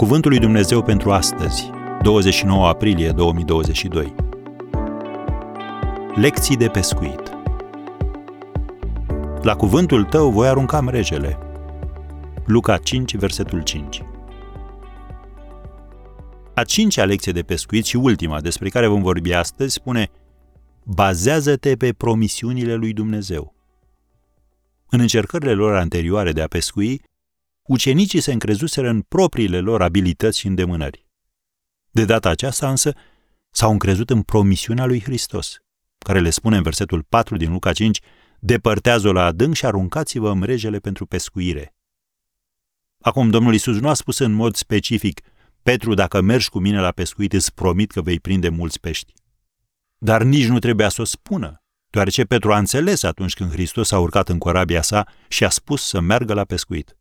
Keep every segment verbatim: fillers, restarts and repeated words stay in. Cuvântul lui Dumnezeu pentru astăzi, douăzeci și nouă aprilie două mii douăzeci și doi. Lecții de pescuit. La cuvântul tău voi arunca mrejele. Luca cinci, versetul cinci. A cincea lecție de pescuit și ultima despre care vom vorbi astăzi spune: bazează-te pe promisiunile lui Dumnezeu. În încercările lor anterioare de a pescui, ucenicii se încrezuseră în propriile lor abilități și îndemânări. De data aceasta însă s-au încrezut în promisiunea lui Hristos, care le spune în versetul patru din Luca cinci: depărtează-o la adânc și aruncați-vă mrejele pentru pescuire. Acum, Domnul Iisus nu a spus în mod specific: Petru, dacă mergi cu mine la pescuit, îți promit că vei prinde mulți pești. Dar nici nu trebuia să o spună, deoarece Petru a înțeles atunci când Hristos a urcat în corabia sa și a spus să meargă la pescuit.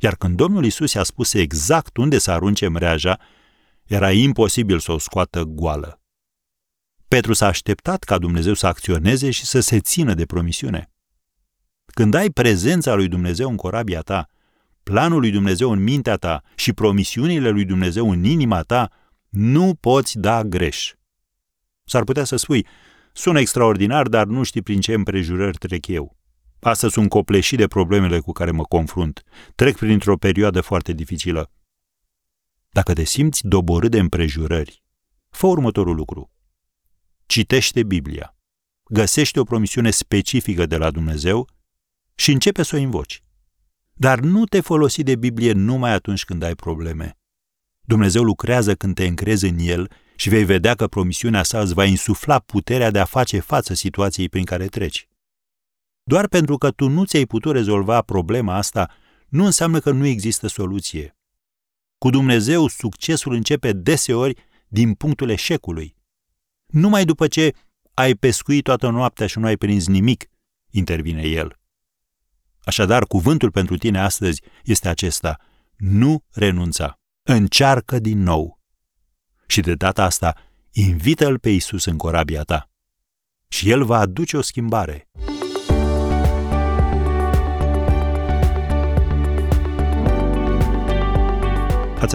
Iar când Domnul Iisus i-a spus exact unde să arunce mreaja, era imposibil să o scoată goală. Petru s-a așteptat ca Dumnezeu să acționeze și să se țină de promisiune. Când ai prezența lui Dumnezeu în corabia ta, planul lui Dumnezeu în mintea ta și promisiunile lui Dumnezeu în inima ta, nu poți da greș. S-ar putea să spui: sună extraordinar, dar nu știi prin ce împrejurări trec eu. Astăzi sunt copleșit de problemele cu care mă confrunt. Trec printr-o perioadă foarte dificilă. Dacă te simți doborât de împrejurări, fă următorul lucru. Citește Biblia, găsește o promisiune specifică de la Dumnezeu și începe să o invoci. Dar nu te folosi de Biblie numai atunci când ai probleme. Dumnezeu lucrează când te încrezi în El și vei vedea că promisiunea sa îți va insufla puterea de a face față situației prin care treci. Doar pentru că tu nu ți-ai putut rezolva problema asta, nu înseamnă că nu există soluție. Cu Dumnezeu, succesul începe deseori din punctul eșecului. Numai după ce ai pescuit toată noaptea și nu ai prins nimic, intervine El. Așadar, cuvântul pentru tine astăzi este acesta: nu renunța, încearcă din nou. Și de data asta, invită-L pe Iisus în corabia ta. Și El va aduce o schimbare. Ați